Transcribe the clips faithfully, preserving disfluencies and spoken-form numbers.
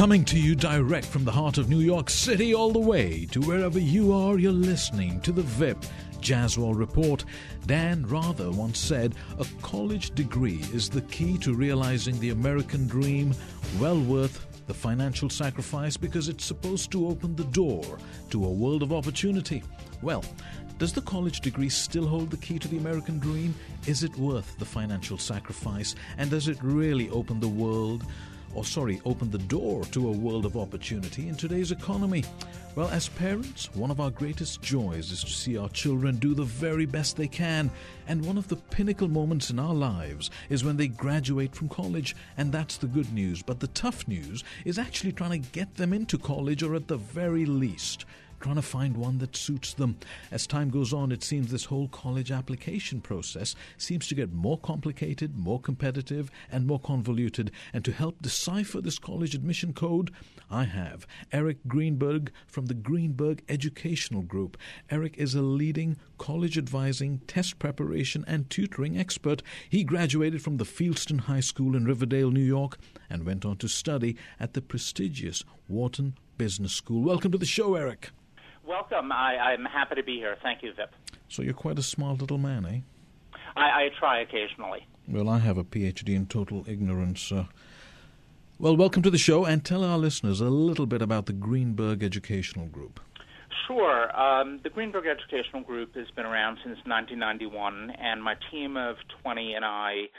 Coming to you direct from the heart of New York City all the way to wherever you are, you're listening to the V I P Jazzwell Report. Dan Rather once said, "A college degree is the key to realizing the American dream, well worth the financial sacrifice because it's supposed to open the door to a world of opportunity." Well, does the college degree still hold the key to the American dream? Is it worth the financial sacrifice? And does it really open the world? Or sorry, open the door to a world of opportunity in today's economy? Well, as parents, one of our greatest joys is to see our children do the very best they can. And one of the pinnacle moments in our lives is when they graduate from college. And that's the good news. But the tough news is actually trying to get them into college, or at the very least, trying to find one that suits them. As time goes on, it seems this whole college application process seems to get more complicated, more competitive, and more convoluted. And to help decipher this college admission code, I have Eric Greenberg from the Greenberg Educational Group. Eric is a leading college advising, test preparation, and tutoring expert. He graduated from the Fieldston High School in Riverdale, New York, and went on to study at the prestigious Wharton Business School. Welcome to the show, Eric. Welcome. I, I'm happy to be here. Thank you, Zip. So you're quite a smart little man, eh? I, I try occasionally. Well, I have a P H D in total ignorance. Uh, well, welcome to the show, and tell our listeners a little bit about the Greenberg Educational Group. Sure. Um, the Greenberg Educational Group has been around since nineteen ninety-one, and my team of twenty and I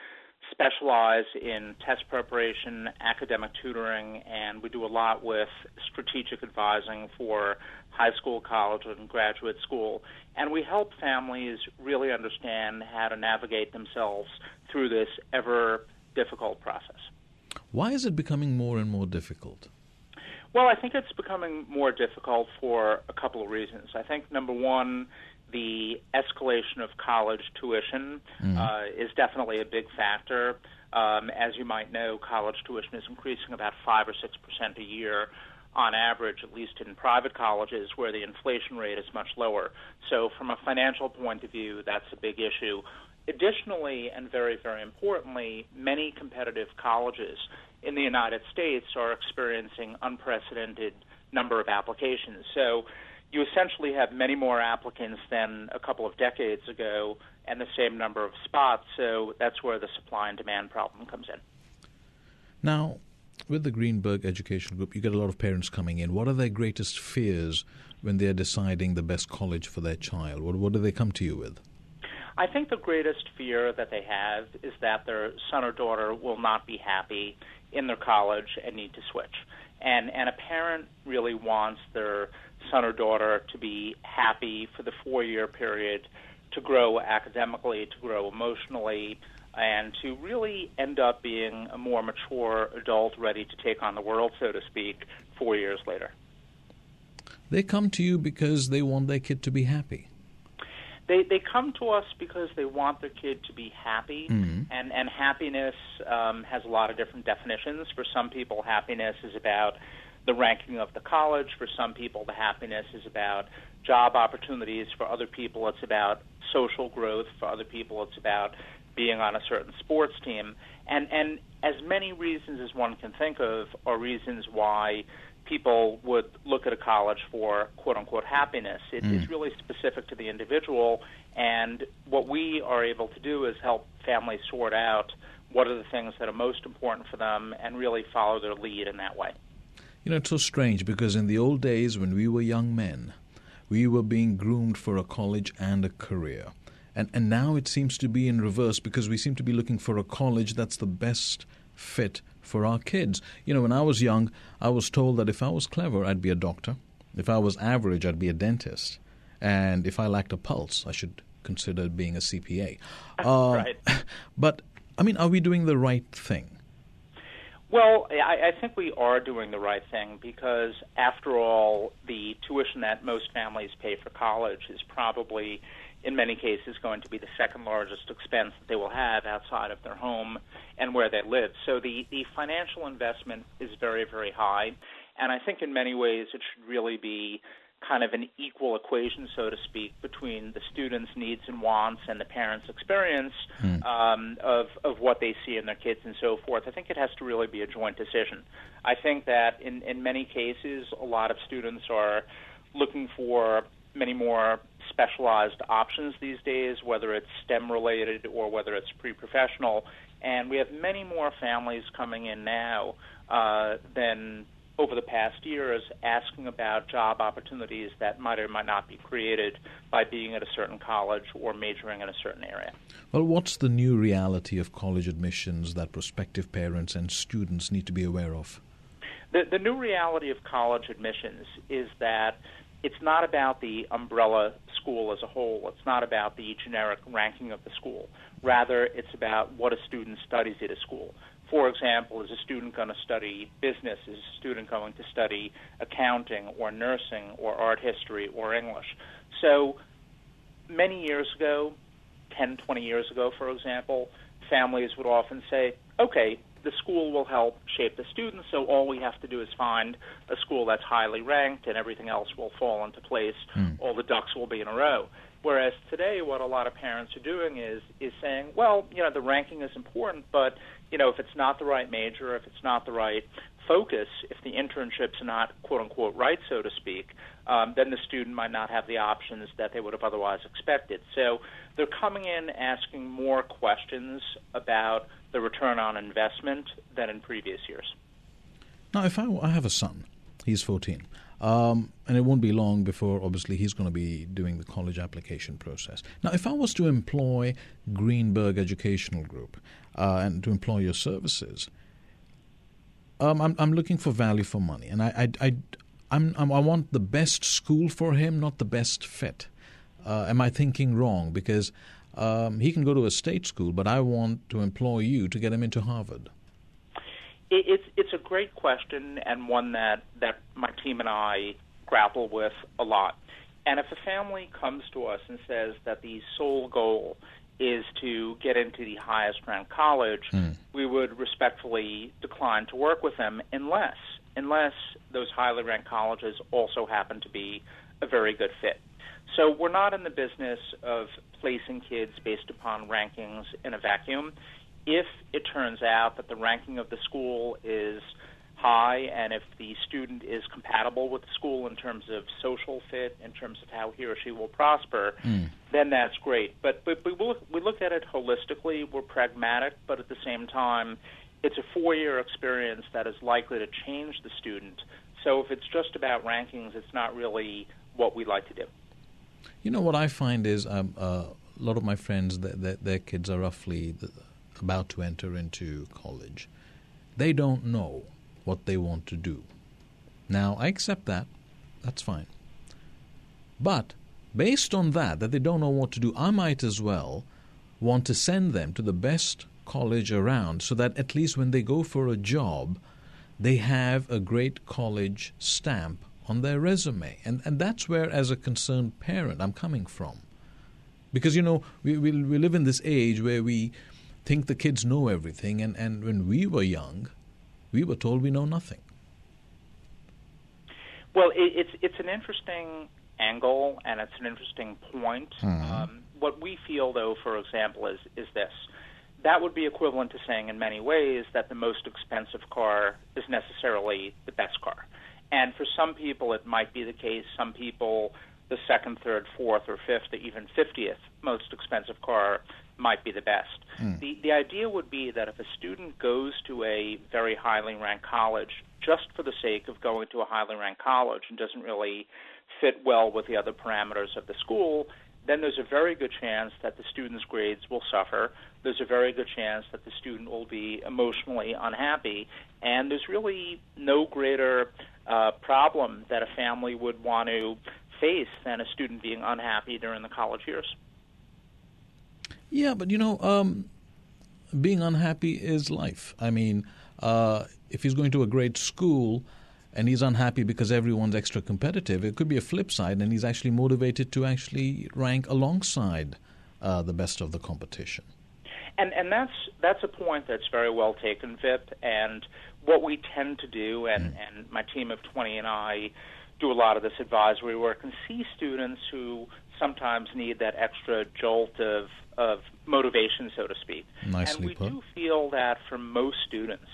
specialize in test preparation, academic tutoring, and we do a lot with strategic advising for high school, college, and graduate school. And we help families really understand how to navigate themselves through this ever-difficult process. Why is it becoming more and more difficult? Well, I think it's becoming more difficult for a couple of reasons. I think, number one, the escalation of college tuition mm. uh, is definitely a big factor. Um, as you might know, college tuition is increasing about five or six percent a year on average, at least in private colleges where the inflation rate is much lower. So from a financial point of view, that's a big issue. Additionally, and very, very importantly, many competitive colleges in the United States are experiencing unprecedented number of applications. So you essentially have many more applicants than a couple of decades ago and the same number of spots, so that's where the supply and demand problem comes in. Now, with the Greenberg Educational Group, you get a lot of parents coming in. What are their greatest fears when they're deciding the best college for their child? What, what do they come to you with? I think the greatest fear that they have is that their son or daughter will not be happy in their college and need to switch. And, and a parent really wants their son or daughter to be happy for the four-year period, to grow academically, to grow emotionally, and to really end up being a more mature adult ready to take on the world, so to speak, four years later. They come to you because they want their kid to be happy. They they come to us because they want their kid to be happy, mm-hmm. and, and happiness um, has a lot of different definitions. For some people, happiness is about the ranking of the college. For some people, the happiness is about job opportunities. For other people, it's about social growth. For other people, it's about being on a certain sports team. And, and as many reasons as one can think of are reasons why people would look at a college for quote-unquote happiness. It, mm. It's really specific to the individual, and what we are able to do is help families sort out what are the things that are most important for them and really follow their lead in that way. You know, it's so strange because in the old days when we were young men, we were being groomed for a college and a career. And and now it seems to be in reverse because we seem to be looking for a college that's the best fit for our kids. You know, when I was young, I was told that if I was clever, I'd be a doctor. If I was average, I'd be a dentist. And if I lacked a pulse, I should consider being a C P A. Uh, right. But, I mean, are we doing the right thing? Well, I, I think we are doing the right thing because, after all, the tuition that most families pay for college is probably, in many cases, going to be the second largest expense that they will have outside of their home and where they live. So the, the financial investment is very, very high, and I think in many ways it should really be kind of an equal equation, so to speak, between the students' needs and wants and the parents' experience mm. um, of, of what they see in their kids and so forth. I think it has to really be a joint decision. I think that in, in many cases, a lot of students are looking for many more specialized options these days, whether it's STEM-related or whether it's pre-professional. And we have many more families coming in now uh, than over the past years asking about job opportunities that might or might not be created by being at a certain college or majoring in a certain area. Well, what's the new reality of college admissions that prospective parents and students need to be aware of? The, the new reality of college admissions is that it's not about the umbrella school as a whole. It's not about the generic ranking of the school. Rather, it's about what a student studies at a school. For example, is a student going to study business? Is a student going to study accounting or nursing or art history or English? So many years ago, ten, twenty years ago, for example, families would often say, okay, the school will help shape the student, so all we have to do is find a school that's highly ranked and everything else will fall into place. Mm. All the ducks will be in a row. Whereas today, what a lot of parents are doing is is saying, well, you know, the ranking is important, but, you know, if it's not the right major, if it's not the right focus, if the internship's not, quote-unquote, right, so to speak, um, then the student might not have the options that they would have otherwise expected. So they're coming in asking more questions about the return on investment than in previous years. Now, if I, I have a son, he's fourteen. Um, and it won't be long before, obviously, he's going to be doing the college application process. Now, if I was to employ Greenberg Educational Group uh, and to employ your services, um, I'm, I'm looking for value for money. And I, I, I, I'm, I'm, I want the best school for him, not the best fit. Uh, am I thinking wrong? Because um, he can go to a state school, but I want to employ you to get him into Harvard. It's it's a great question and one that, that my team and I grapple with a lot. And if a family comes to us and says that the sole goal is to get into the highest ranked college, mm. we would respectfully decline to work with them unless unless those highly ranked colleges also happen to be a very good fit. So we're not in the business of placing kids based upon rankings in a vacuum. If it turns out that the ranking of the school is high and if the student is compatible with the school in terms of social fit, in terms of how he or she will prosper, mm. then that's great. But, but we, look, we look at it holistically. We're pragmatic, but at the same time, it's a four-year experience that is likely to change the student. So if it's just about rankings, it's not really what we like to do. You know, what I find is um, uh, a lot of my friends, their, their, their kids are roughly the, about to enter into college. They don't know what they want to do. Now, I accept that. That's fine. But based on that, that they don't know what to do, I might as well want to send them to the best college around so that at least when they go for a job, they have a great college stamp on their resume. And, and that's where, as a concerned parent, I'm coming from. Because, you know, we, we, we live in this age where we think the kids know everything, and, and when we were young, we were told we know nothing. Well, it, it's it's an interesting angle, and it's an interesting point. Mm-hmm. Um, what we feel, though, for example, is, is this. That would be equivalent to saying in many ways that the most expensive car is necessarily the best car. And for some people, it might be the case. Some people, the second, third, fourth, or fifth, or even fiftieth most expensive car might be the best. Mm. The, the idea would be that if a student goes to a very highly ranked college just for the sake of going to a highly ranked college and doesn't really fit well with the other parameters of the school, then there's a very good chance that the student's grades will suffer. There's a very good chance that the student will be emotionally unhappy. And there's really no greater uh, problem that a family would want to face than a student being unhappy during the college years. Yeah, but, you know, um, being unhappy is life. I mean, uh, if he's going to a great school and he's unhappy because everyone's extra competitive, it could be a flip side, and he's actually motivated to actually rank alongside uh, the best of the competition. And and that's that's a point that's very well taken, Vip. And what we tend to do, and, mm. and my team of twenty and I do a lot of this advisory work and see students who sometimes need that extra jolt of, of motivation, so to speak. Nicely and we put. do feel that for most students,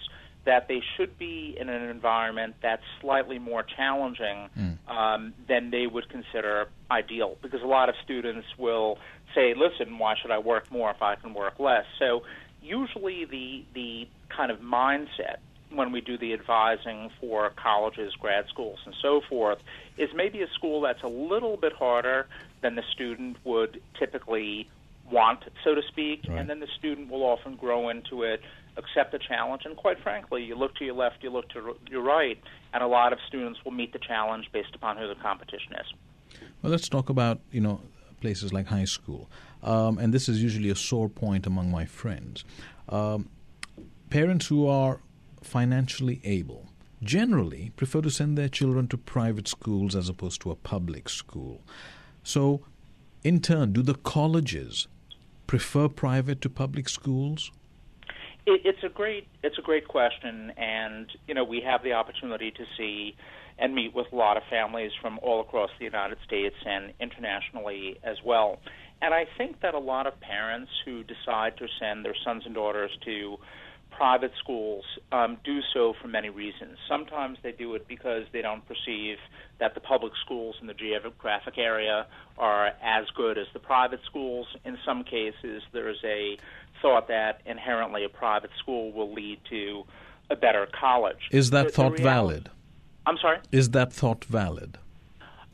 that they should be in an environment that's slightly more challenging mm. um, than they would consider ideal, because a lot of students will say, listen, why should I work more if I can work less? So usually the the kind of mindset when we do the advising for colleges, grad schools, and so forth, is maybe a school that's a little bit harder than the student would typically want, so to speak, right. and then the student will often grow into it, accept the challenge, and quite frankly, you look to your left, you look to your right, and a lot of students will meet the challenge based upon who the competition is. Well, let's talk about, you know, places like high school, um, and this is usually a sore point among my friends. Um, parents who are financially able generally prefer to send their children to private schools as opposed to a public school. So, in turn, do the colleges prefer private to public schools? It, it's a great it's a great question, and you know we have the opportunity to see and meet with a lot of families from all across the United States and internationally as well. And I think that a lot of parents who decide to send their sons and daughters to private schools um, do so for many reasons. Sometimes they do it because they don't perceive that the public schools in the geographic area are as good as the private schools. In some cases, there is a thought that inherently a private school will lead to a better college. Is that the, thought the reality, valid? I'm sorry? Is that thought valid?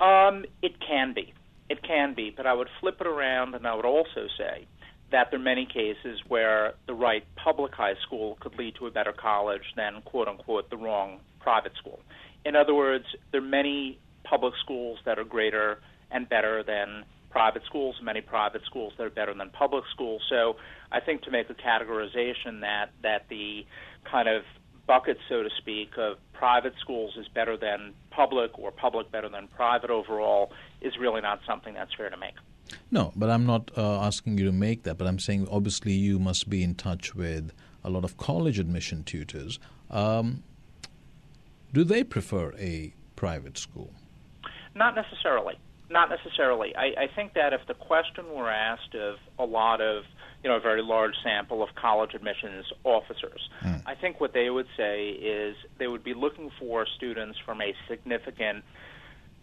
Um, it can be. It can be, but I would flip it around, and I would also say that there are many cases where the right public high school could lead to a better college than, quote-unquote, the wrong private school. In other words, there are many public schools that are greater and better than private schools, many private schools that are better than public schools. So I think to make a categorization that, that the kind of bucket, so to speak, of private schools is better than public or public better than private overall is really not something that's fair to make. No, but I'm not uh, asking you to make that, but I'm saying obviously you must be in touch with a lot of college admission tutors. Um, do they prefer a private school? Not necessarily. Not necessarily. I, I think that if the question were asked of a lot of, you know, a very large sample of college admissions officers, mm. I think what they would say is they would be looking for students from a significant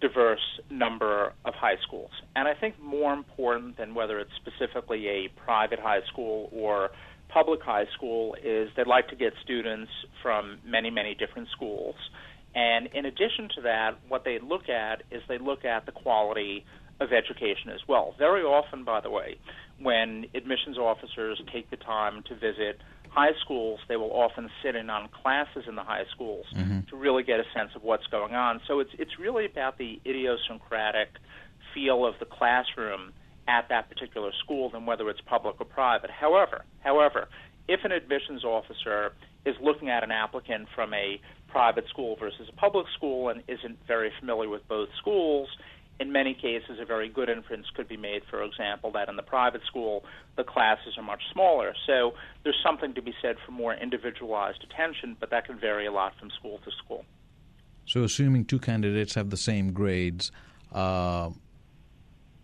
diverse number of high schools. And I think more important than whether it's specifically a private high school or public high school is they'd like to get students from many, many different schools. And in addition to that, what they look at is they look at the quality of education as well. Very often, by the way, when admissions officers take the time to visit high schools, they will often sit in on classes in the high schools mm-hmm. to really get a sense of what's going on. So it's it's really about the idiosyncratic feel of the classroom at that particular school than whether it's public or private. However, however, if an admissions officer is looking at an applicant from a private school versus a public school and isn't very familiar with both schools, in many cases, a very good inference could be made, for example, that in the private school, the classes are much smaller. So there's something to be said for more individualized attention, but that can vary a lot from school to school. So assuming two candidates have the same grades, uh,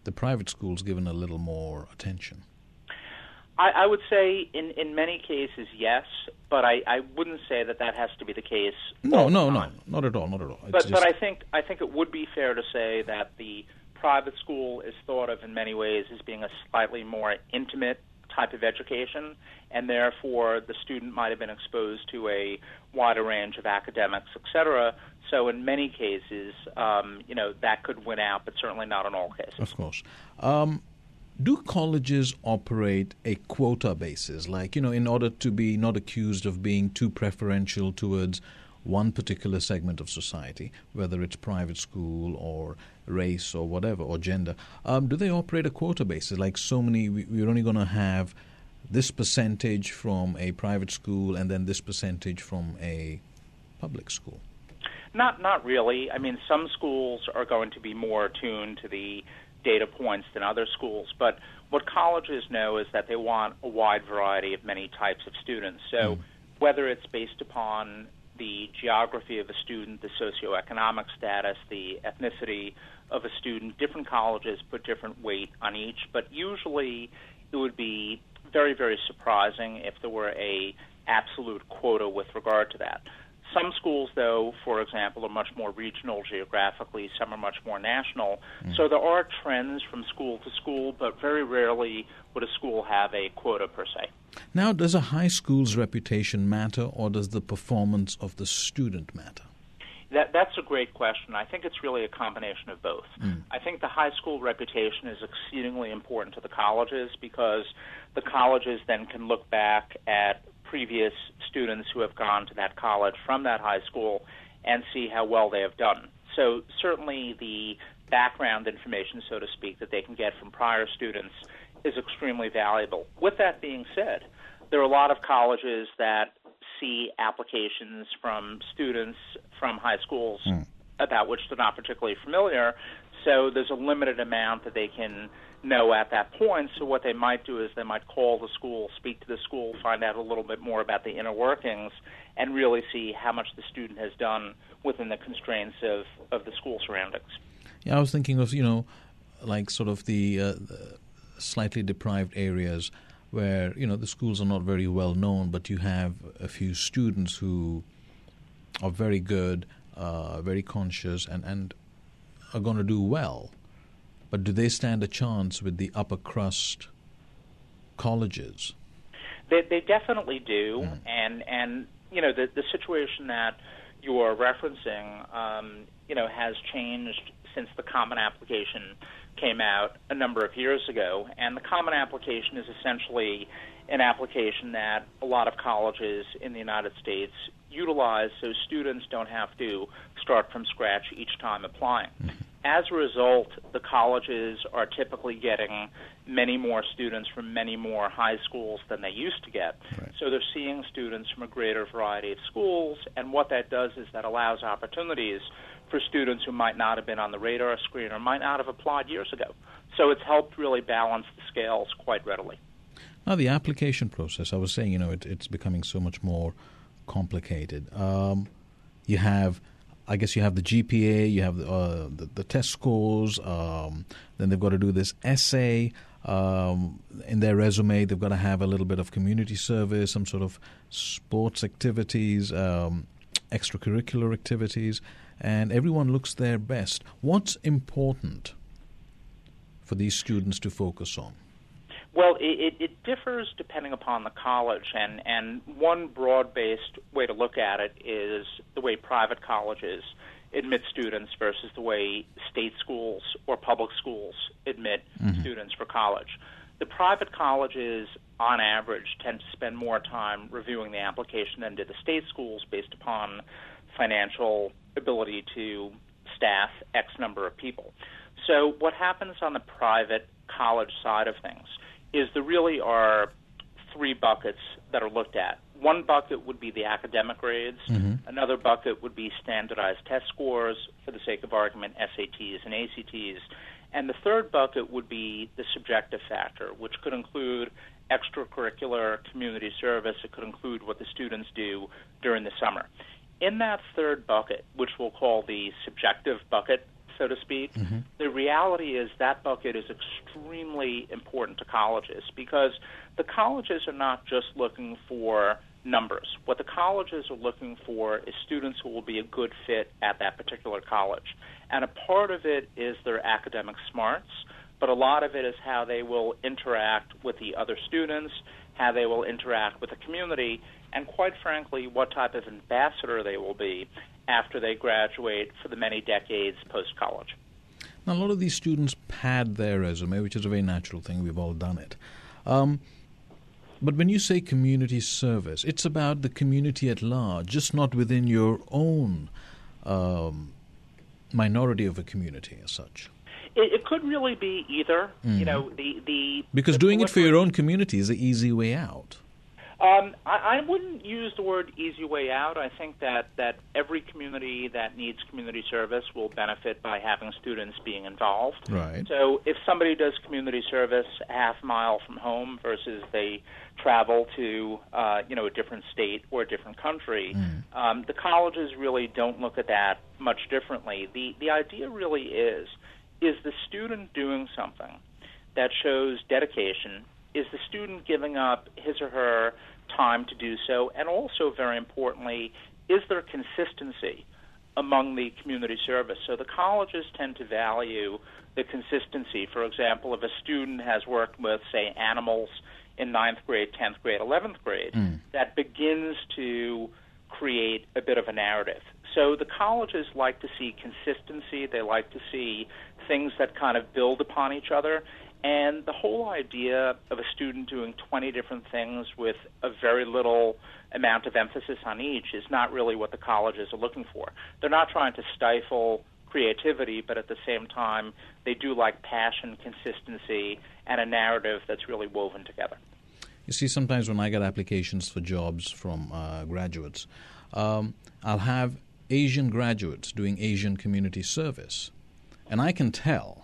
the private school's given a little more attention. I, I would say in, in many cases, yes, but I, I wouldn't say that that has to be the case. No, no, no, not at all, not at all. It's but just... but I think I think it would be fair to say that the private school is thought of in many ways as being a slightly more intimate type of education, and therefore the student might have been exposed to a wider range of academics, et cetera. So in many cases, um, you know, that could win out, but certainly not in all cases. Of course. Um Do colleges operate a quota basis, like, you know, in order to be not accused of being too preferential towards one particular segment of society, whether it's private school or race or whatever, or gender? Um, do they operate a quota basis, like so many, we, we're only going to have this percentage from a private school and then this percentage from a public school? Not, not really. I mean, some schools are going to be more attuned to the data points than other schools, but what colleges know is that they want a wide variety of many types of students. So mm. whether it's based upon the geography of a student, the socioeconomic status, the ethnicity of a student. Different colleges put different weight on each, but usually it would be very, very surprising if there were a absolute quota with regard to that. Some schools, though, for example, are much more regional geographically. Some are much more national. Mm-hmm. So there are trends from school to school, but very rarely would a school have a quota per se. Now, does a high school's reputation matter, or does the performance of the student matter? That, that's a great question. I think it's really a combination of both. Mm. I think the high school reputation is exceedingly important to the colleges because the colleges then can look back at previous students who have gone to that college from that high school and see how well they have done. So certainly the background information, so to speak, that they can get from prior students is extremely valuable. With that being said, there are a lot of colleges that see applications from students from high schools mm. about which they're not particularly familiar, so there's a limited amount that they can know at that point. So what they might do is they might call the school, speak to the school, find out a little bit more about the inner workings, and really see how much the student has done within the constraints of, of the school surroundings. Yeah, I was thinking of, you know, like sort of the uh, slightly deprived areas where, you know, the schools are not very well known, but you have a few students who are very good, uh, very conscious, and, and are going to do well. But do they stand a chance with the upper crust colleges? They, they definitely do. Mm. And, and you know, the, the situation that you are referencing, um, you know, has changed since the Common Application came out a number of years ago. And the Common Application is essentially an application that a lot of colleges in the United States utilize so students don't have to start from scratch each time applying. Mm-hmm. As a result, the colleges are typically getting many more students from many more high schools than they used to get. Right. So they're seeing students from a greater variety of schools, and what that does is that allows opportunities for students who might not have been on the radar screen or might not have applied years ago. So it's helped really balance the scales quite readily. Now, the application process, I was saying, you know, it, it's becoming so much more complicated. Um, you have... I guess you have the G P A, you have the, uh, the, the test scores, um, then they've got to do this essay. Um, in their resume, they've got to have a little bit of community service, some sort of sports activities, um, extracurricular activities, and everyone looks their best. What's important for these students to focus on? Well, it, it differs depending upon the college, and, and one broad-based way to look at it is the way private colleges admit students versus the way state schools or public schools admit mm-hmm. students for college. The private colleges, on average, tend to spend more time reviewing the application than do the state schools based upon financial ability to staff X number of people. So what happens on the private college side of things is there really are three buckets that are looked at. One bucket would be the academic grades. Mm-hmm. Another bucket would be standardized test scores, for the sake of argument, S A Ts and A C Ts. And the third bucket would be the subjective factor, which could include extracurricular community service. It could include what the students do during the summer. In that third bucket, which we'll call the subjective bucket, so to speak, mm-hmm. the reality is that bucket is extremely important to colleges because the colleges are not just looking for numbers. What the colleges are looking for is students who will be a good fit at that particular college. And a part of it is their academic smarts, but a lot of it is how they will interact with the other students, how they will interact with the community, and quite frankly, what type of ambassador they will be after they graduate for the many decades post-college. Now, a lot of these students pad their resume, which is a very natural thing. We've all done it. Um, but when you say community service, it's about the community at large, just not within your own um, minority of a community as such. It, it could really be either. Mm-hmm. You know, the, the Because the doing it for your own community is the easy way out. Um, I, I wouldn't use the word easy way out. I think that, that every community that needs community service will benefit by having students being involved. Right. So if somebody does community service a half mile from home versus they travel to uh, you know, a different state or a different country, mm. um, the colleges really don't look at that much differently. The, the idea really is, is the student doing something that shows dedication? Is the student giving up his or her time to do so? And also, very importantly, is there consistency among the community service? So the colleges tend to value the consistency. For example, if a student has worked with, say, animals in ninth grade, tenth grade, eleventh grade, mm. that begins to create a bit of a narrative. So the colleges like to see consistency. They like to see things that kind of build upon each other. And the whole idea of a student doing twenty different things with a very little amount of emphasis on each is not really what the colleges are looking for. They're not trying to stifle creativity, but at the same time, they do like passion, consistency, and a narrative that's really woven together. You see, sometimes when I get applications for jobs from uh, graduates, um, I'll have Asian graduates doing Asian community service, and I can tell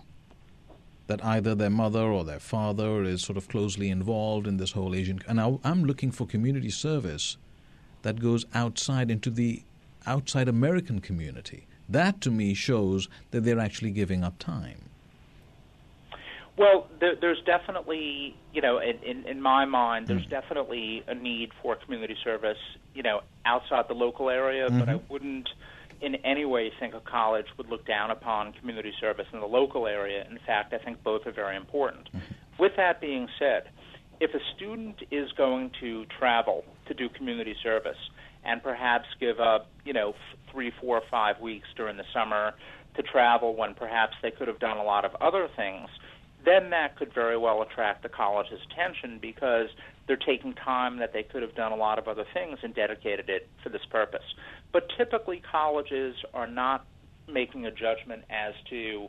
that either their mother or their father is sort of closely involved in this whole Asian... And I, I'm looking for community service that goes outside into the outside American community. That, to me, shows that they're actually giving up time. Well, there, there's definitely, you know, in, in, in my mind, there's mm. definitely a need for community service, you know, outside the local area, mm-hmm. but I wouldn't... in any way think a college would look down upon community service in the local area. In fact, I think both are very important. Mm-hmm. With that being said, if a student is going to travel to do community service and perhaps give up, you know, three, four, five weeks during the summer to travel when perhaps they could have done a lot of other things, then that could very well attract the college's attention because they're taking time that they could have done a lot of other things and dedicated it for this purpose. But typically colleges are not making a judgment as to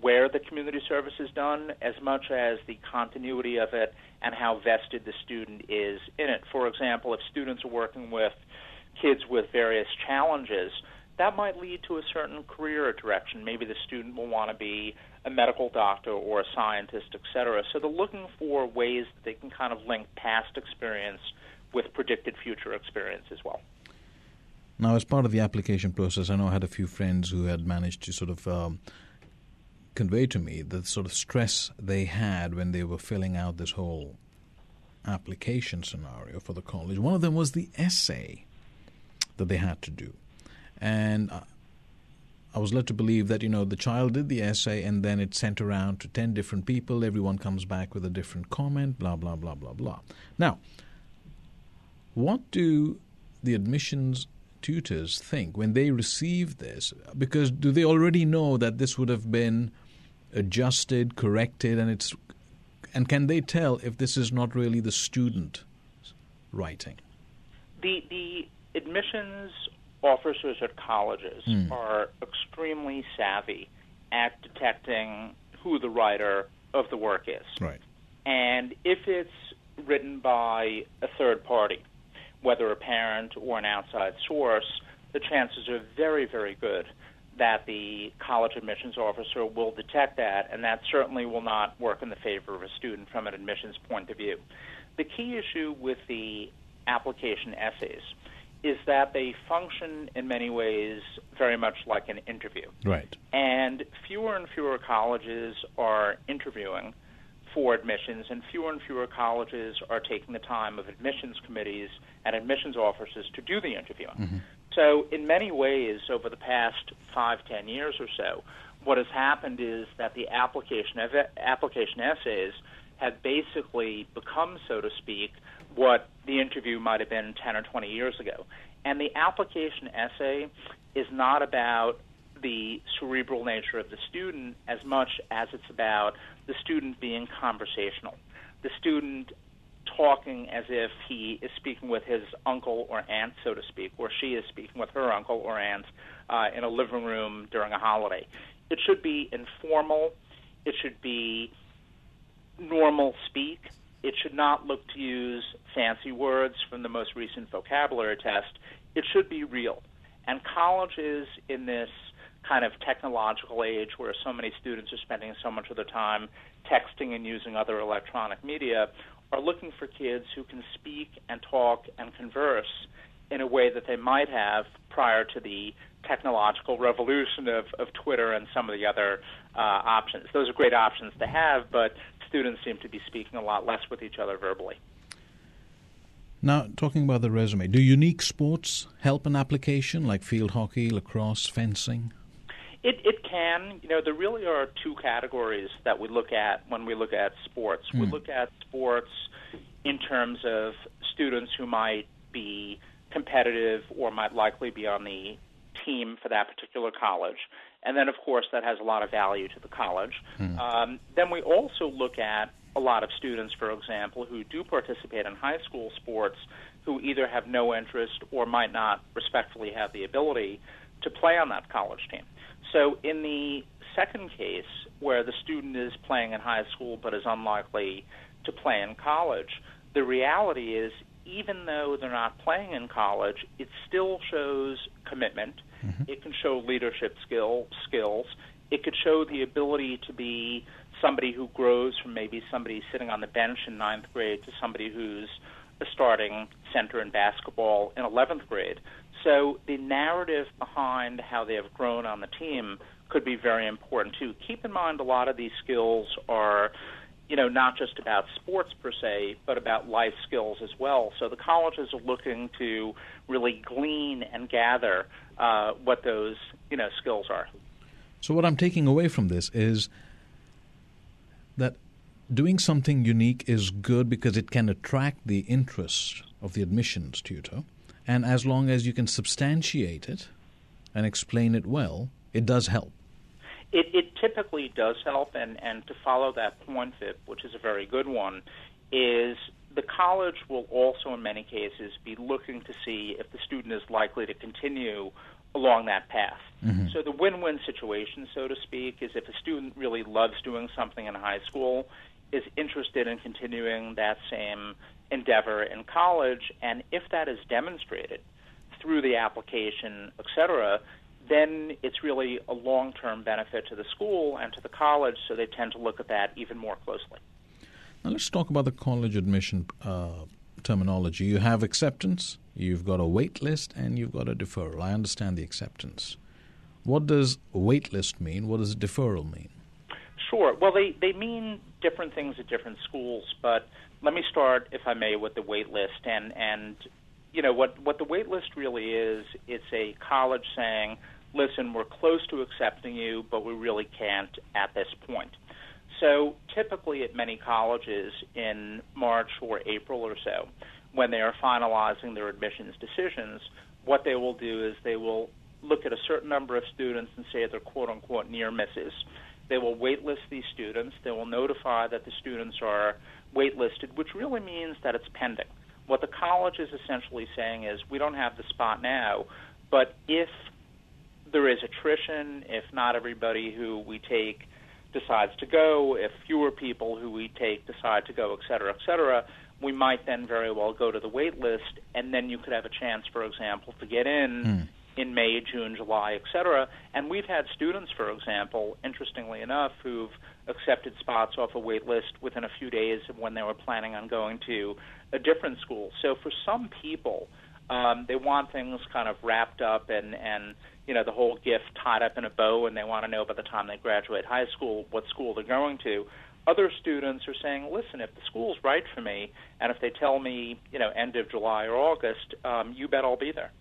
where the community service is done as much as the continuity of it and how vested the student is in it. For example, if students are working with kids with various challenges, that might lead to a certain career direction. Maybe the student will want to be a medical doctor or a scientist, et cetera. So they're looking for ways that they can kind of link past experience with predicted future experience as well. Now, as part of the application process, I know I had a few friends who had managed to sort of um, convey to me the sort of stress they had when they were filling out this whole application scenario for the college. One of them was the essay that they had to do. And I was led to believe that, you know, the child did the essay and then it's sent around to ten different people. Everyone comes back with a different comment, blah, blah, blah, blah, blah. Now, what do the admissions tutors think when they receive this? Because do they already know that this would have been adjusted, corrected, and it's and can they tell if this is not really the student writing? The, the admissions officers at colleges mm. are extremely savvy at detecting who the writer of the work is. Right. And if it's written by a third party, whether a parent or an outside source, the chances are very, very good that the college admissions officer will detect that, and that certainly will not work in the favor of a student from an admissions point of view. The key issue with the application essays is that they function in many ways very much like an interview. Right. And fewer and fewer colleges are interviewing for admissions, and fewer and fewer colleges are taking the time of admissions committees and admissions officers to do the interviewing. Mm-hmm. So in many ways, over the past five, ten years or so, what has happened is that the application application essays have basically become, so to speak, what the interview might have been ten or twenty years ago. And the application essay is not about the cerebral nature of the student as much as it's about the student being conversational, the student talking as if he is speaking with his uncle or aunt, so to speak, or she is speaking with her uncle or aunt uh, in a living room during a holiday. It should be informal. It should be normal speak. It should not look to use fancy words from the most recent vocabulary test. It should be real. And college is in this kind of technological age where so many students are spending so much of their time texting and using other electronic media, are looking for kids who can speak and talk and converse in a way that they might have prior to the technological revolution of, of Twitter and some of the other uh, options. Those are great options to have, but students seem to be speaking a lot less with each other verbally. Now, talking about the resume, do unique sports help an application like field hockey, lacrosse, fencing? It, it can. You know, there really are two categories that we look at when we look at sports. Mm. We look at sports in terms of students who might be competitive or might likely be on the team for that particular college. And then, of course, that has a lot of value to the college. Mm. Um, then we also look at a lot of students, for example, who do participate in high school sports who either have no interest or might not respectfully have the ability to play on that college team. So in the second case, where the student is playing in high school but is unlikely to play in college, the reality is even though they're not playing in college, it still shows commitment. Mm-hmm. It can show leadership skill skills. It could show the ability to be somebody who grows from maybe somebody sitting on the bench in ninth grade to somebody who's a starting center in basketball in eleventh grade. So the narrative behind how they have grown on the team could be very important, too. Keep in mind a lot of these skills are, you know, not just about sports per se, but about life skills as well. So the colleges are looking to really glean and gather uh, what those, you know, skills are. So what I'm taking away from this is that doing something unique is good because it can attract the interest of the admissions tutor. And as long as you can substantiate it and explain it well, it does help. It, it typically does help, and, and to follow that point, Vip, which is a very good one, is the college will also in many cases be looking to see if the student is likely to continue along that path. Mm-hmm. So the win-win situation, so to speak, is if a student really loves doing something in high school, is interested in continuing that same endeavor in college, and if that is demonstrated through the application, et cetera, then it's really a long-term benefit to the school and to the college, so they tend to look at that even more closely. Now let's talk about the college admission uh, terminology. You have acceptance, you've got a wait list, and you've got a deferral. I understand the acceptance. What does wait list mean? What does deferral mean? Sure. Well, they, they mean different things at different schools, but let me start, if I may, with the wait list. And, and you know, what, what the wait list really is, it's a college saying, listen, we're close to accepting you, but we really can't at this point. So typically at many colleges in March or April or so, when they are finalizing their admissions decisions, what they will do is they will look at a certain number of students and say they're quote-unquote near misses. They will waitlist these students. They will notify that the students are waitlisted, which really means that it's pending. What the college is essentially saying is we don't have the spot now, but if there is attrition, if not everybody who we take decides to go, if fewer people who we take decide to go, et cetera, et cetera, we might then very well go to the wait list, and then you could have a chance, for example, to get in mm. in May, June, July, et cetera. And we've had students, for example, interestingly enough, who've accepted spots off a wait list within a few days of when they were planning on going to a different school. So for some people, um, they want things kind of wrapped up and, and, you know, the whole gift tied up in a bow, and they want to know by the time they graduate high school what school they're going to. Other students are saying, listen, if the school's right for me, and if they tell me, you know, end of July or August, um, you bet I'll be there.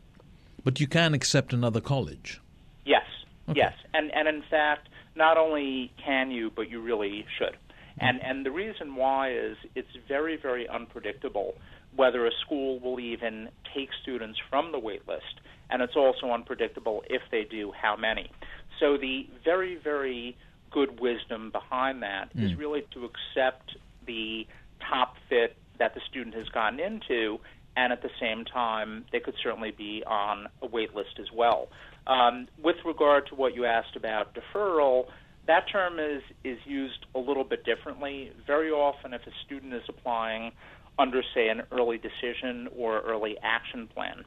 But you can accept another college. Yes, okay. yes. And and in fact, not only can you, but you really should. And and the reason why is it's very, very unpredictable whether a school will even take students from the wait list, and it's also unpredictable if they do how many. So the very, very good wisdom behind that mm. is really to accept the top fit that the student has gotten into, and at the same time, they could certainly be on a wait list as well. Um, with regard to what you asked about deferral, That term is, is used a little bit differently. Very often, if a student is applying under, say, an early decision or early action plan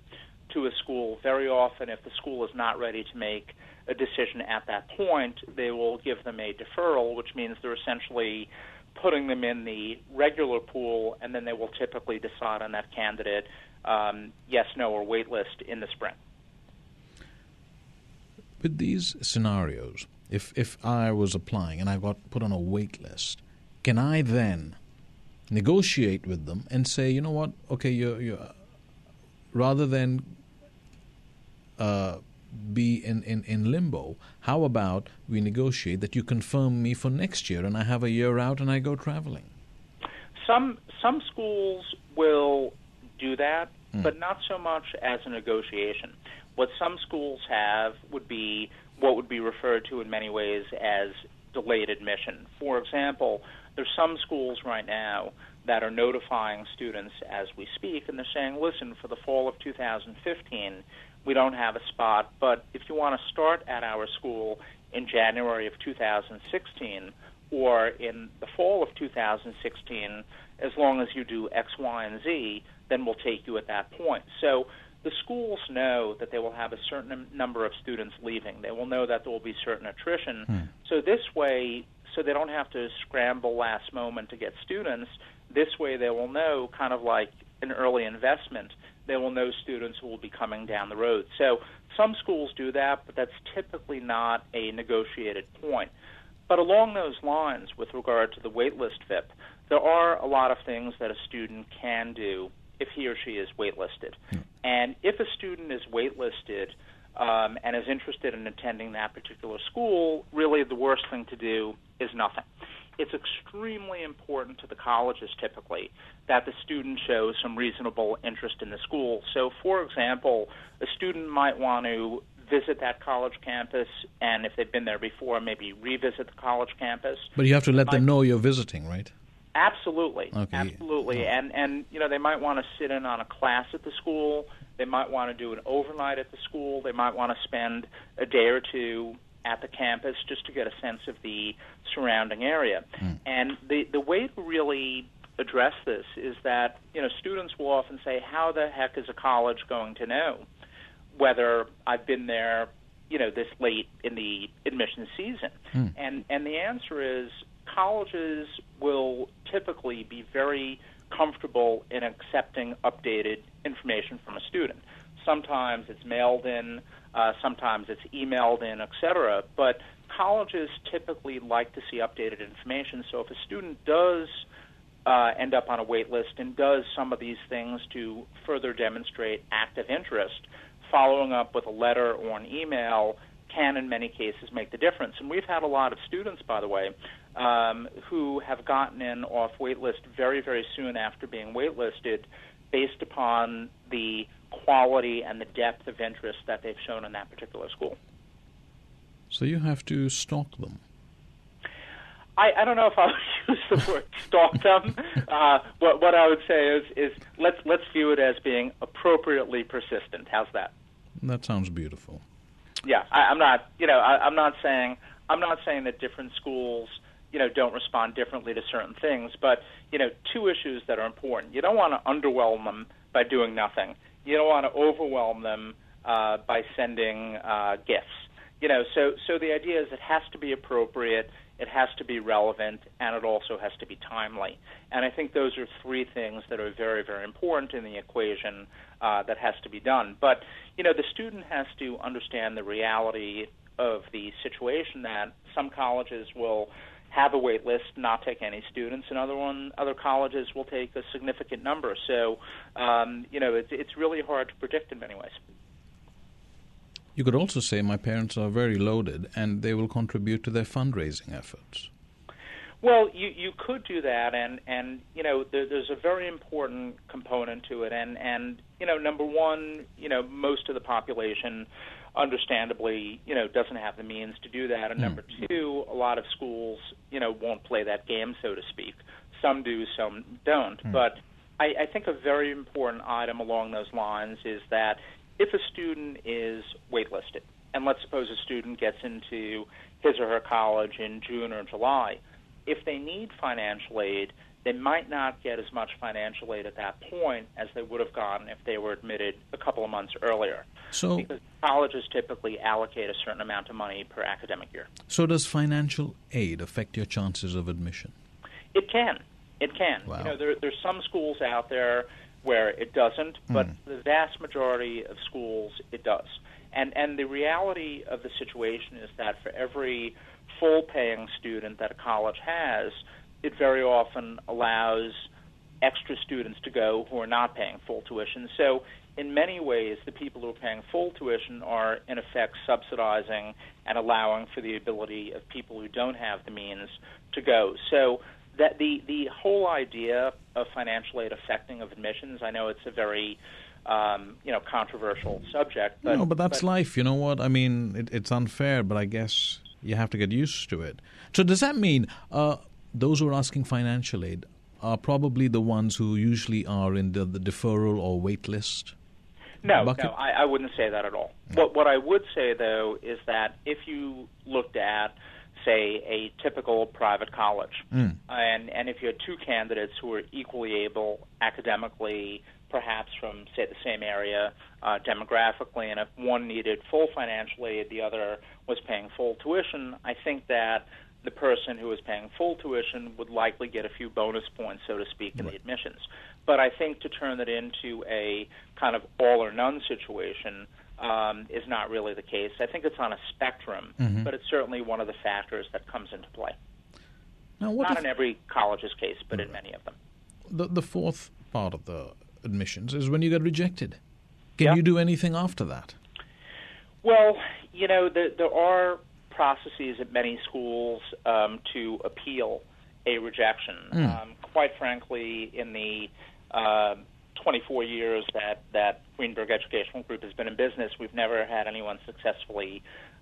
to a school, very often if the school is not ready to make a decision at that point, they will give them a deferral, which means they're essentially putting them in the regular pool, and then they will typically decide on that candidate um, yes, no, or wait list in the spring. With these scenarios, if if I was applying and I got put on a wait list, can I then negotiate with them and say, you know what, okay, you're, you're rather than uh, be in, in, in limbo, how about we negotiate that you confirm me for next year and I have a year out and I go traveling? Some some schools will do that, mm. but not so much as a negotiation. What some schools have would be what would be referred to in many ways as delayed admission. For example, there's some schools right now that are notifying students as we speak, and they're saying, listen, for the fall of two thousand fifteen, we don't have a spot, but if you want to start at our school in January of two thousand sixteen or in the fall of two thousand sixteen, as long as you do X, Y, and Z, then we'll take you at that point. So the schools know that they will have a certain number of students leaving. They will know that there will be certain attrition. Hmm. So this way, so they don't have to scramble last moment to get students. This way they will know, kind of like an early investment, they will know students who will be coming down the road. So some schools do that, but that's typically not a negotiated point. But along those lines, with regard to the waitlist V I P, there are a lot of things that a student can do if he or she is waitlisted. And if a student is waitlisted um, and is interested in attending that particular school, really the worst thing to do is nothing. It's extremely important to the colleges, typically, that the student shows some reasonable interest in the school. So, for example, a student might want to visit that college campus, and if they've been there before, maybe revisit the college campus. But you have to let them know you're visiting, right? Absolutely. Okay. Absolutely. And, and, you know, they might want to sit in on a class at the school. They might want to do an overnight at the school. They might want to spend a day or two at the campus just to get a sense of the surrounding area. Mm. And the, the way to really address this is that, you know, students will often say, how the heck is a college going to know whether I've been there, you know, this late in the admission season? Mm. And, and the answer is colleges will typically be very comfortable in accepting updated information from a student. Sometimes it's mailed in, uh, sometimes it's emailed in, et cetera. But colleges typically like to see updated information. So if a student does uh, end up on a wait list and does some of these things to further demonstrate active interest, following up with a letter or an email can in many cases make the difference. And we've had a lot of students, by the way, um, who have gotten in off wait list very, very soon after being wait listed based upon the quality and the depth of interest that they've shown in that particular school. So you have to stalk them. I, I don't know if I would use the word stalk them. Uh, what, what I would say is, is let's, let's view it as being appropriately persistent. How's that? That sounds beautiful. Yeah, I, I'm not. You know, I, I'm not saying I'm not saying that different schools, you know, don't respond differently to certain things. But you know, two issues that are important. You don't want to underwhelm them by doing nothing. You don't want to overwhelm them uh, by sending uh, gifts. You know, so, so the idea is it has to be appropriate, it has to be relevant, and it also has to be timely. And I think those are three things that are very, very important in the equation uh, that has to be done. But, you know, the student has to understand the reality of the situation that some colleges will have a wait list, not take any students, and other one, other colleges will take a significant number. So, um, you know, it's, it's really hard to predict in many ways. You could also say my parents are very loaded and they will contribute to their fundraising efforts. Well, you, you could do that, and, and you know, there, there's a very important component to it. And, and, you know, number one, you know, most of the population understandably, you know, doesn't have the means to do that. And number two, a lot of schools, you know, won't play that game, so to speak. Some do, some don't. Mm. But I, I think a very important item along those lines is that if a student is waitlisted, and let's suppose a student gets into his or her college in June or July. If they need financial aid, they might not get as much financial aid at that point as they would have gotten if they were admitted a couple of months earlier. So, because colleges typically allocate a certain amount of money per academic year. So does financial aid affect your chances of admission? It can. It can. Wow. You know, there, there's some schools out there where it doesn't, but mm. the vast majority of schools it does. And and the reality of the situation is that for every full-paying student that a college has, it very often allows extra students to go who are not paying full tuition. So in many ways, the people who are paying full tuition are, in effect, subsidizing and allowing for the ability of people who don't have the means to go. So that the, the whole idea of financial aid affecting of admissions, I know it's a very Um, you know, controversial subject. But, no, but that's but, life. You know what? I mean, it, it's unfair, but I guess you have to get used to it. So does that mean uh, those who are asking financial aid are probably the ones who usually are in the, the deferral or wait list? No, bucket? no, I, I wouldn't say that at all. No. What, what I would say, though, is that if you looked at, say, a typical private college, mm. and, and if you had two candidates who were equally able academically, perhaps from, say, the same area uh, demographically, and if one needed full financial aid, the other was paying full tuition, I think that the person who was paying full tuition would likely get a few bonus points, so to speak, in right. the admissions. But I think to turn it into a kind of all-or-none situation um, is not really the case. I think it's on a spectrum, mm-hmm. but it's certainly one of the factors that comes into play. Now, what not if... in every college's case, but right. in many of them. The, the fourth part of the admissions is when you get rejected. Can yeah. you do anything after that? Well, you know, there, there are processes at many schools um, to appeal a rejection. Mm. Um, quite frankly, in the uh, twenty-four years that, that Greenberg Educational Group has been in business, we've never had anyone successfully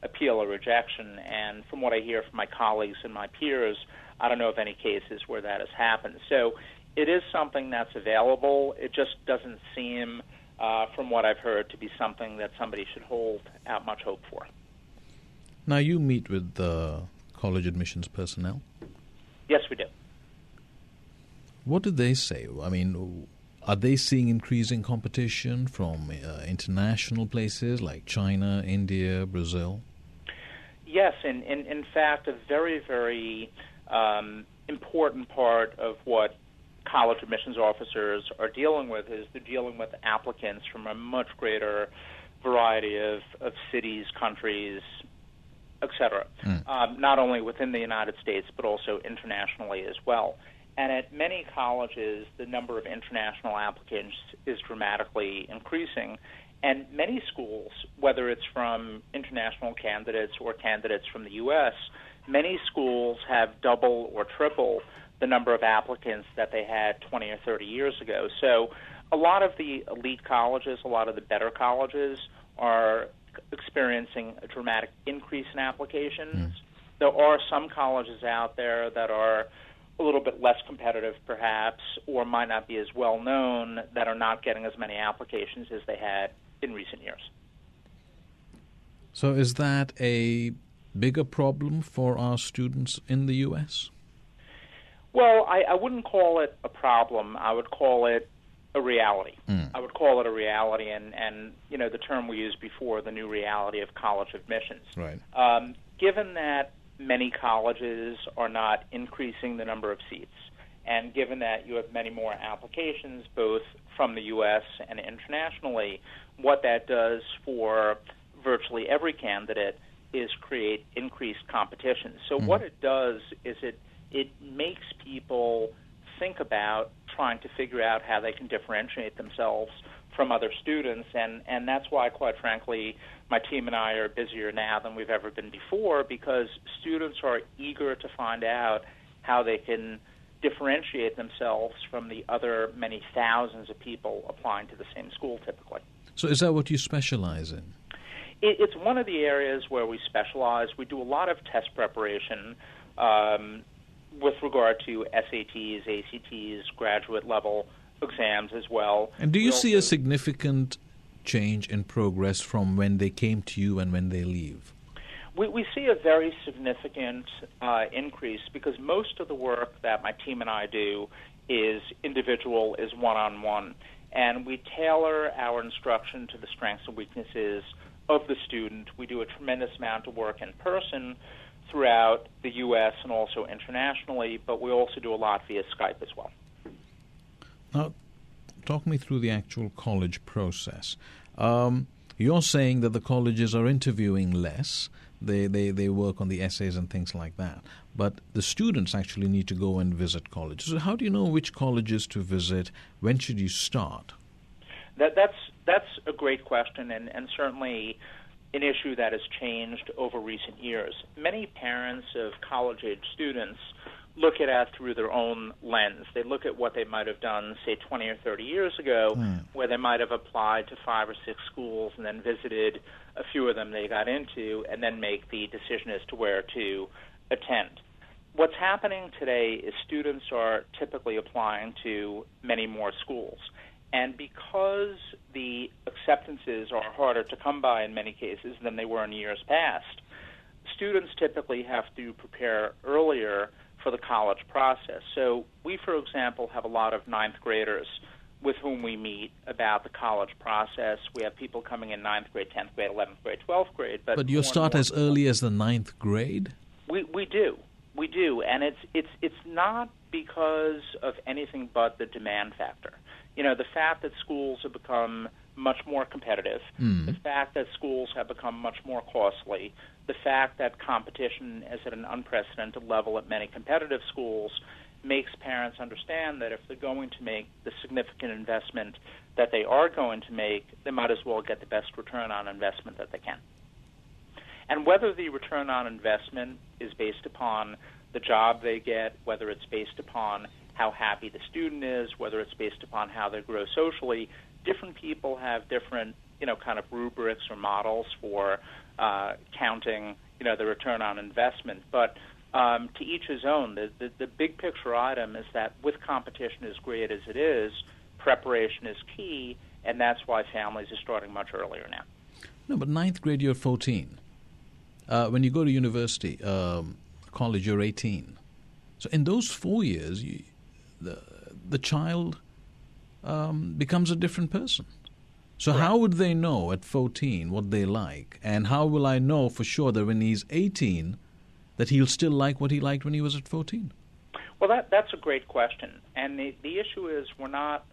appeal a rejection. And from what I hear from my colleagues and my peers, I don't know of any cases where that has happened. So it is something that's available. It just doesn't seem, uh, from what I've heard, to be something that somebody should hold out much hope for. Now, you meet with the college admissions personnel? Yes, we do. What do they say? I mean, are they seeing increasing competition from uh, international places like China, India, Brazil? Yes, and in, in, in fact, a very, very um, important part of what college admissions officers are dealing with is they're dealing with applicants from a much greater variety of, of cities, countries, et cetera, mm. um, not only within the United States but also internationally as well. And at many colleges, the number of international applicants is dramatically increasing. And many schools, whether it's from international candidates or candidates from the U S, many schools have double or triple the number of applicants that they had twenty or thirty years ago. So a lot of the elite colleges, a lot of the better colleges are experiencing a dramatic increase in applications. Mm. There are some colleges out there that are a little bit less competitive perhaps or might not be as well known that are not getting as many applications as they had in recent years. So is that a bigger problem for our students in the U S? Well, I, I wouldn't call it a problem. I would call it a reality. Mm. I would call it a reality, and, and, you know, the term we used before, the new reality of college admissions. Right. Um, given that many colleges are not increasing the number of seats, and given that you have many more applications, both from the U S and internationally, what that does for virtually every candidate is create increased competition. So mm. what it does is it It makes people think about trying to figure out how they can differentiate themselves from other students, and, and that's why, quite frankly, my team and I are busier now than we've ever been before, because students are eager to find out how they can differentiate themselves from the other many thousands of people applying to the same school typically. So is that what you specialize in? It, it's one of the areas where we specialize. We do a lot of test preparation um, with regard to S A Ts, A C Ts, graduate level exams as well. And do you we see also, a significant change in progress from when they came to you and when they leave? We, we see a very significant uh, increase, because most of the work that my team and I do is individual, is one-on-one, and we tailor our instruction to the strengths and weaknesses of the student. We do a tremendous amount of work in person throughout the U S and also internationally, but we also do a lot via Skype as well. Now, talk me through the actual college process. Um, you're saying that the colleges are interviewing less. They, they, they work on the essays and things like that. But the students actually need to go and visit colleges. So how do you know which colleges to visit? When should you start? That, that's that's a great question, and, and certainly an issue that has changed over recent years. Many parents of college-age students look at it through their own lens. They look at what they might have done, say, twenty or thirty years ago, mm. where they might have applied to five or six schools and then visited a few of them they got into, and then make the decision as to where to attend. What's happening today is students are typically applying to many more schools. And because the acceptances are harder to come by in many cases than they were in years past, students typically have to prepare earlier for the college process. So we, for example, have a lot of ninth graders with whom we meet about the college process. We have people coming in ninth grade, tenth grade, eleventh grade, twelfth grade. But, but you start as early as the ninth grade? We we do. We do. And it's it's it's not because of anything but the demand factor. You know, the fact that schools have become much more competitive, mm. the fact that schools have become much more costly, the fact that competition is at an unprecedented level at many competitive schools makes parents understand that if they're going to make the significant investment that they are going to make, they might as well get the best return on investment that they can. And whether the return on investment is based upon the job they get, whether it's based upon how happy the student is, whether it's based upon how they grow socially. Different people have different, you know, kind of rubrics or models for uh, counting, you know, the return on investment. But um, to each his own. The, the, the big picture item is that with competition as great as it is, preparation is key, and that's why families are starting much earlier now. No, but ninth grade, you're fourteen. Uh, when you go to university, um, college, you're eighteen. So in those four years, you... The, the child um, becomes a different person. So right. How would they know at fourteen what they like? And how will I know for sure that when he's eighteen that he'll still like what he liked when he was at fourteen? Well, that that's a great question. And the, the issue is we're not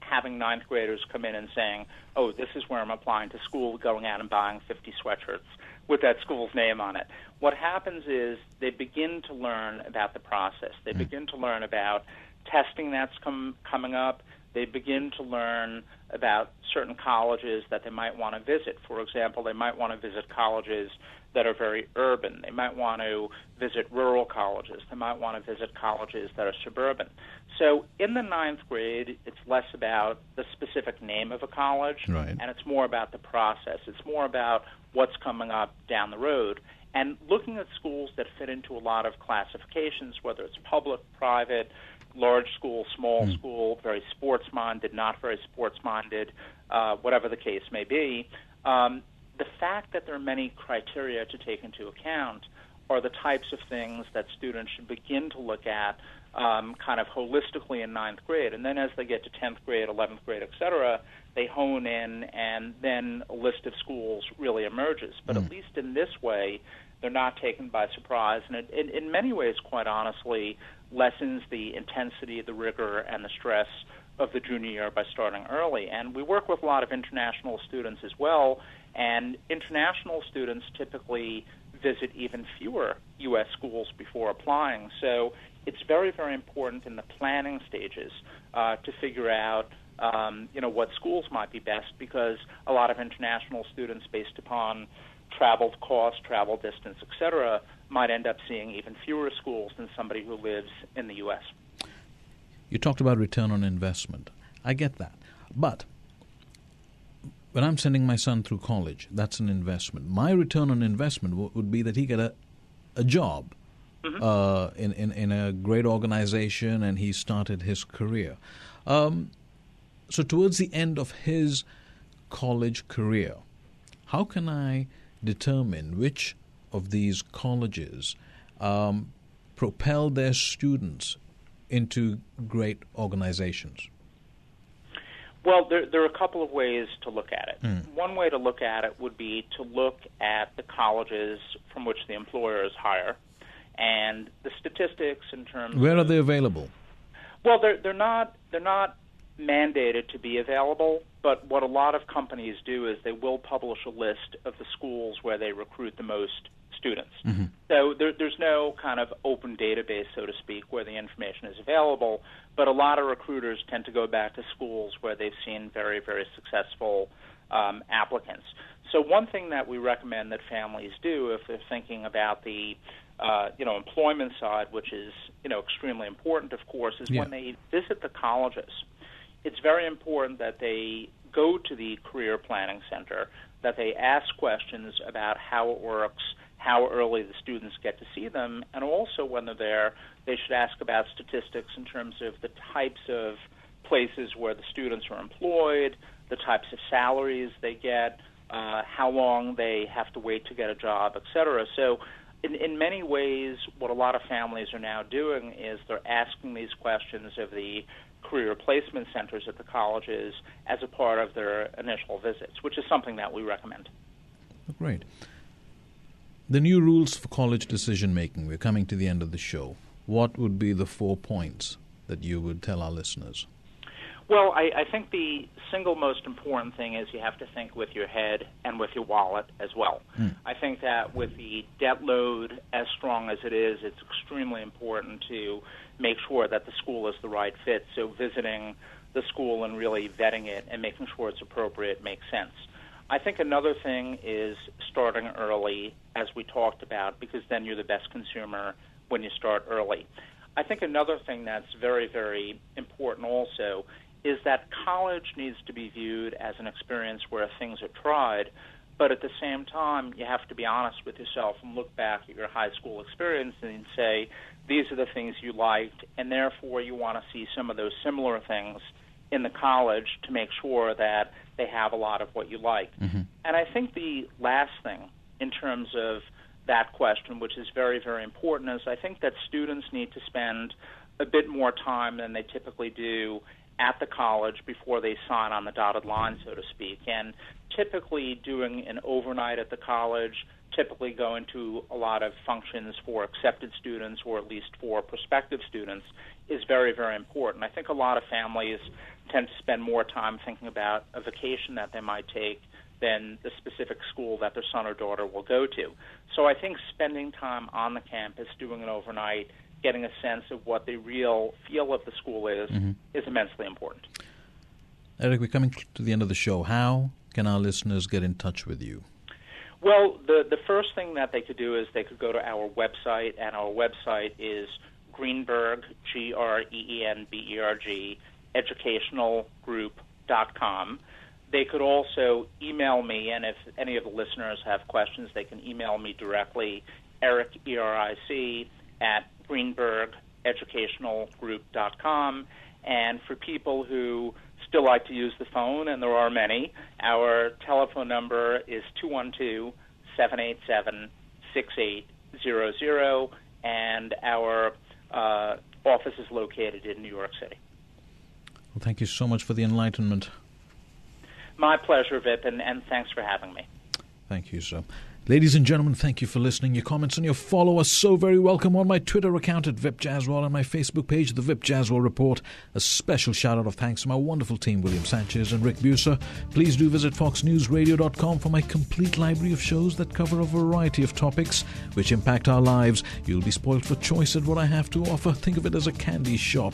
having ninth graders come in and saying, oh, this is where I'm applying to school, going out and buying fifty sweatshirts with that school's name on it. What happens is they begin to learn about the process. They mm. begin to learn about testing that's com- coming up. They begin to learn about certain colleges that they might want to visit. For example, they might want to visit colleges that are very urban. They might want to visit rural colleges. They might want to visit colleges that are suburban. So in the ninth grade, it's less about the specific name of a college, right. and it's more about the process. It's more about what's coming up down the road. And looking at schools that fit into a lot of classifications, whether it's public, private, large school, small mm. school, very sports-minded, not very sports-minded, uh, whatever the case may be, um, the fact that there are many criteria to take into account are the types of things that students should begin to look at um, kind of holistically in ninth grade. And then as they get to tenth grade, eleventh grade, et cetera, they hone in, and then a list of schools really emerges. But mm. at least in this way, they're not taken by surprise. And it, in, in many ways, quite honestly, lessens the intensity, the rigor, and the stress of the junior year by starting early. And we work with a lot of international students as well, and international students typically visit even fewer U S schools before applying. So it's very, very important in the planning stages uh, to figure out um, you know, what schools might be best, because a lot of international students, based upon travel cost, travel distance, et cetera, might end up seeing even fewer schools than somebody who lives in the U S. You talked about return on investment. I get that. But when I'm sending my son through college, that's an investment. My return on investment w- would be that he get a, a job mm-hmm. uh, in, in, in a great organization, and he started his career. Um, so towards the end of his college career. How can I determine which of these colleges um, propel their students into great organizations? Well, there, there are a couple of ways to look at it. Mm. One way to look at it would be to look at the colleges from which the employers hire and the statistics in terms of... Where are they available? Well, they're, they're not they're not mandated to be available, but what a lot of companies do is they will publish a list of the schools where they recruit the most students. Mm-hmm. So there, there's no kind of open database, so to speak, where the information is available, but a lot of recruiters tend to go back to schools where they've seen very, very successful um, applicants. So one thing that we recommend that families do if they're thinking about the Uh, you know, employment side, which is, you know, extremely important, of course, is yeah. when they visit the colleges, it's very important that they go to the career planning center, that they ask questions about how it works, how early the students get to see them, and also when they're there, they should ask about statistics in terms of the types of places where the students are employed, the types of salaries they get, uh, how long they have to wait to get a job, et cetera. So In, in many ways, what a lot of families are now doing is they're asking these questions of the career placement centers at the colleges as a part of their initial visits, which is something that we recommend. Great. The new rules for college decision-making, we're coming to the end of the show. What would be the four points that you would tell our listeners? Well, I, I think the single most important thing is you have to think with your head and with your wallet as well. Mm. I think that with the debt load as strong as it is, it's extremely important to make sure that the school is the right fit. So visiting the school and really vetting it and making sure it's appropriate makes sense. I think another thing is starting early, as we talked about, because then you're the best consumer when you start early. I think another thing that's very, very important also is that college needs to be viewed as an experience where things are tried, but at the same time, you have to be honest with yourself and look back at your high school experience and say, these are the things you liked, and therefore you want to see some of those similar things in the college to make sure that they have a lot of what you like. Mm-hmm. And I think the last thing in terms of that question, which is very, very important, is I think that students need to spend a bit more time than they typically do at the college before they sign on the dotted line, so to speak. And typically doing an overnight at the college, typically going to a lot of functions for accepted students or at least for prospective students is very, very important. I think a lot of families tend to spend more time thinking about a vacation that they might take than the specific school that their son or daughter will go to. So I think spending time on the campus, doing it overnight, getting a sense of what the real feel of the school is, mm-hmm. is immensely important. Eric, we're coming to the end of the show. How can our listeners get in touch with you? Well, the, the first thing that they could do is they could go to our website, and our website is Greenberg, G R E E N B E R G, educational group dot com. They could also email me, and if any of the listeners have questions, they can email me directly, Eric, E R I C, at Greenberg Educational Group dot com. And for people who still like to use the phone, and there are many, our telephone number is two one two, seven eight seven, six eight zero zero, and our uh, office is located in New York City. Well, thank you so much for the enlightenment. My pleasure, Vipin, and thanks for having me. Thank you, sir. Ladies and gentlemen, thank you for listening. Your comments and your follow are so very welcome on my Twitter account at V I P Jazzwell and my Facebook page, The V I P Jazzwell Report. A special shout-out of thanks to my wonderful team, William Sanchez and Rick Buser. Please do visit fox news radio dot com for my complete library of shows that cover a variety of topics which impact our lives. You'll be spoiled for choice at what I have to offer. Think of it as a candy shop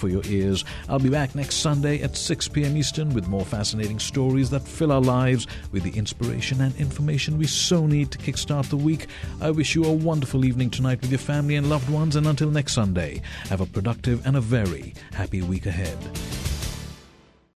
for your ears. I'll be back next Sunday at six p.m. Eastern with more fascinating stories that fill our lives with the inspiration and information we so need to kickstart the week. I wish you a wonderful evening tonight with your family and loved ones, and until next Sunday, have a productive and a very happy week ahead.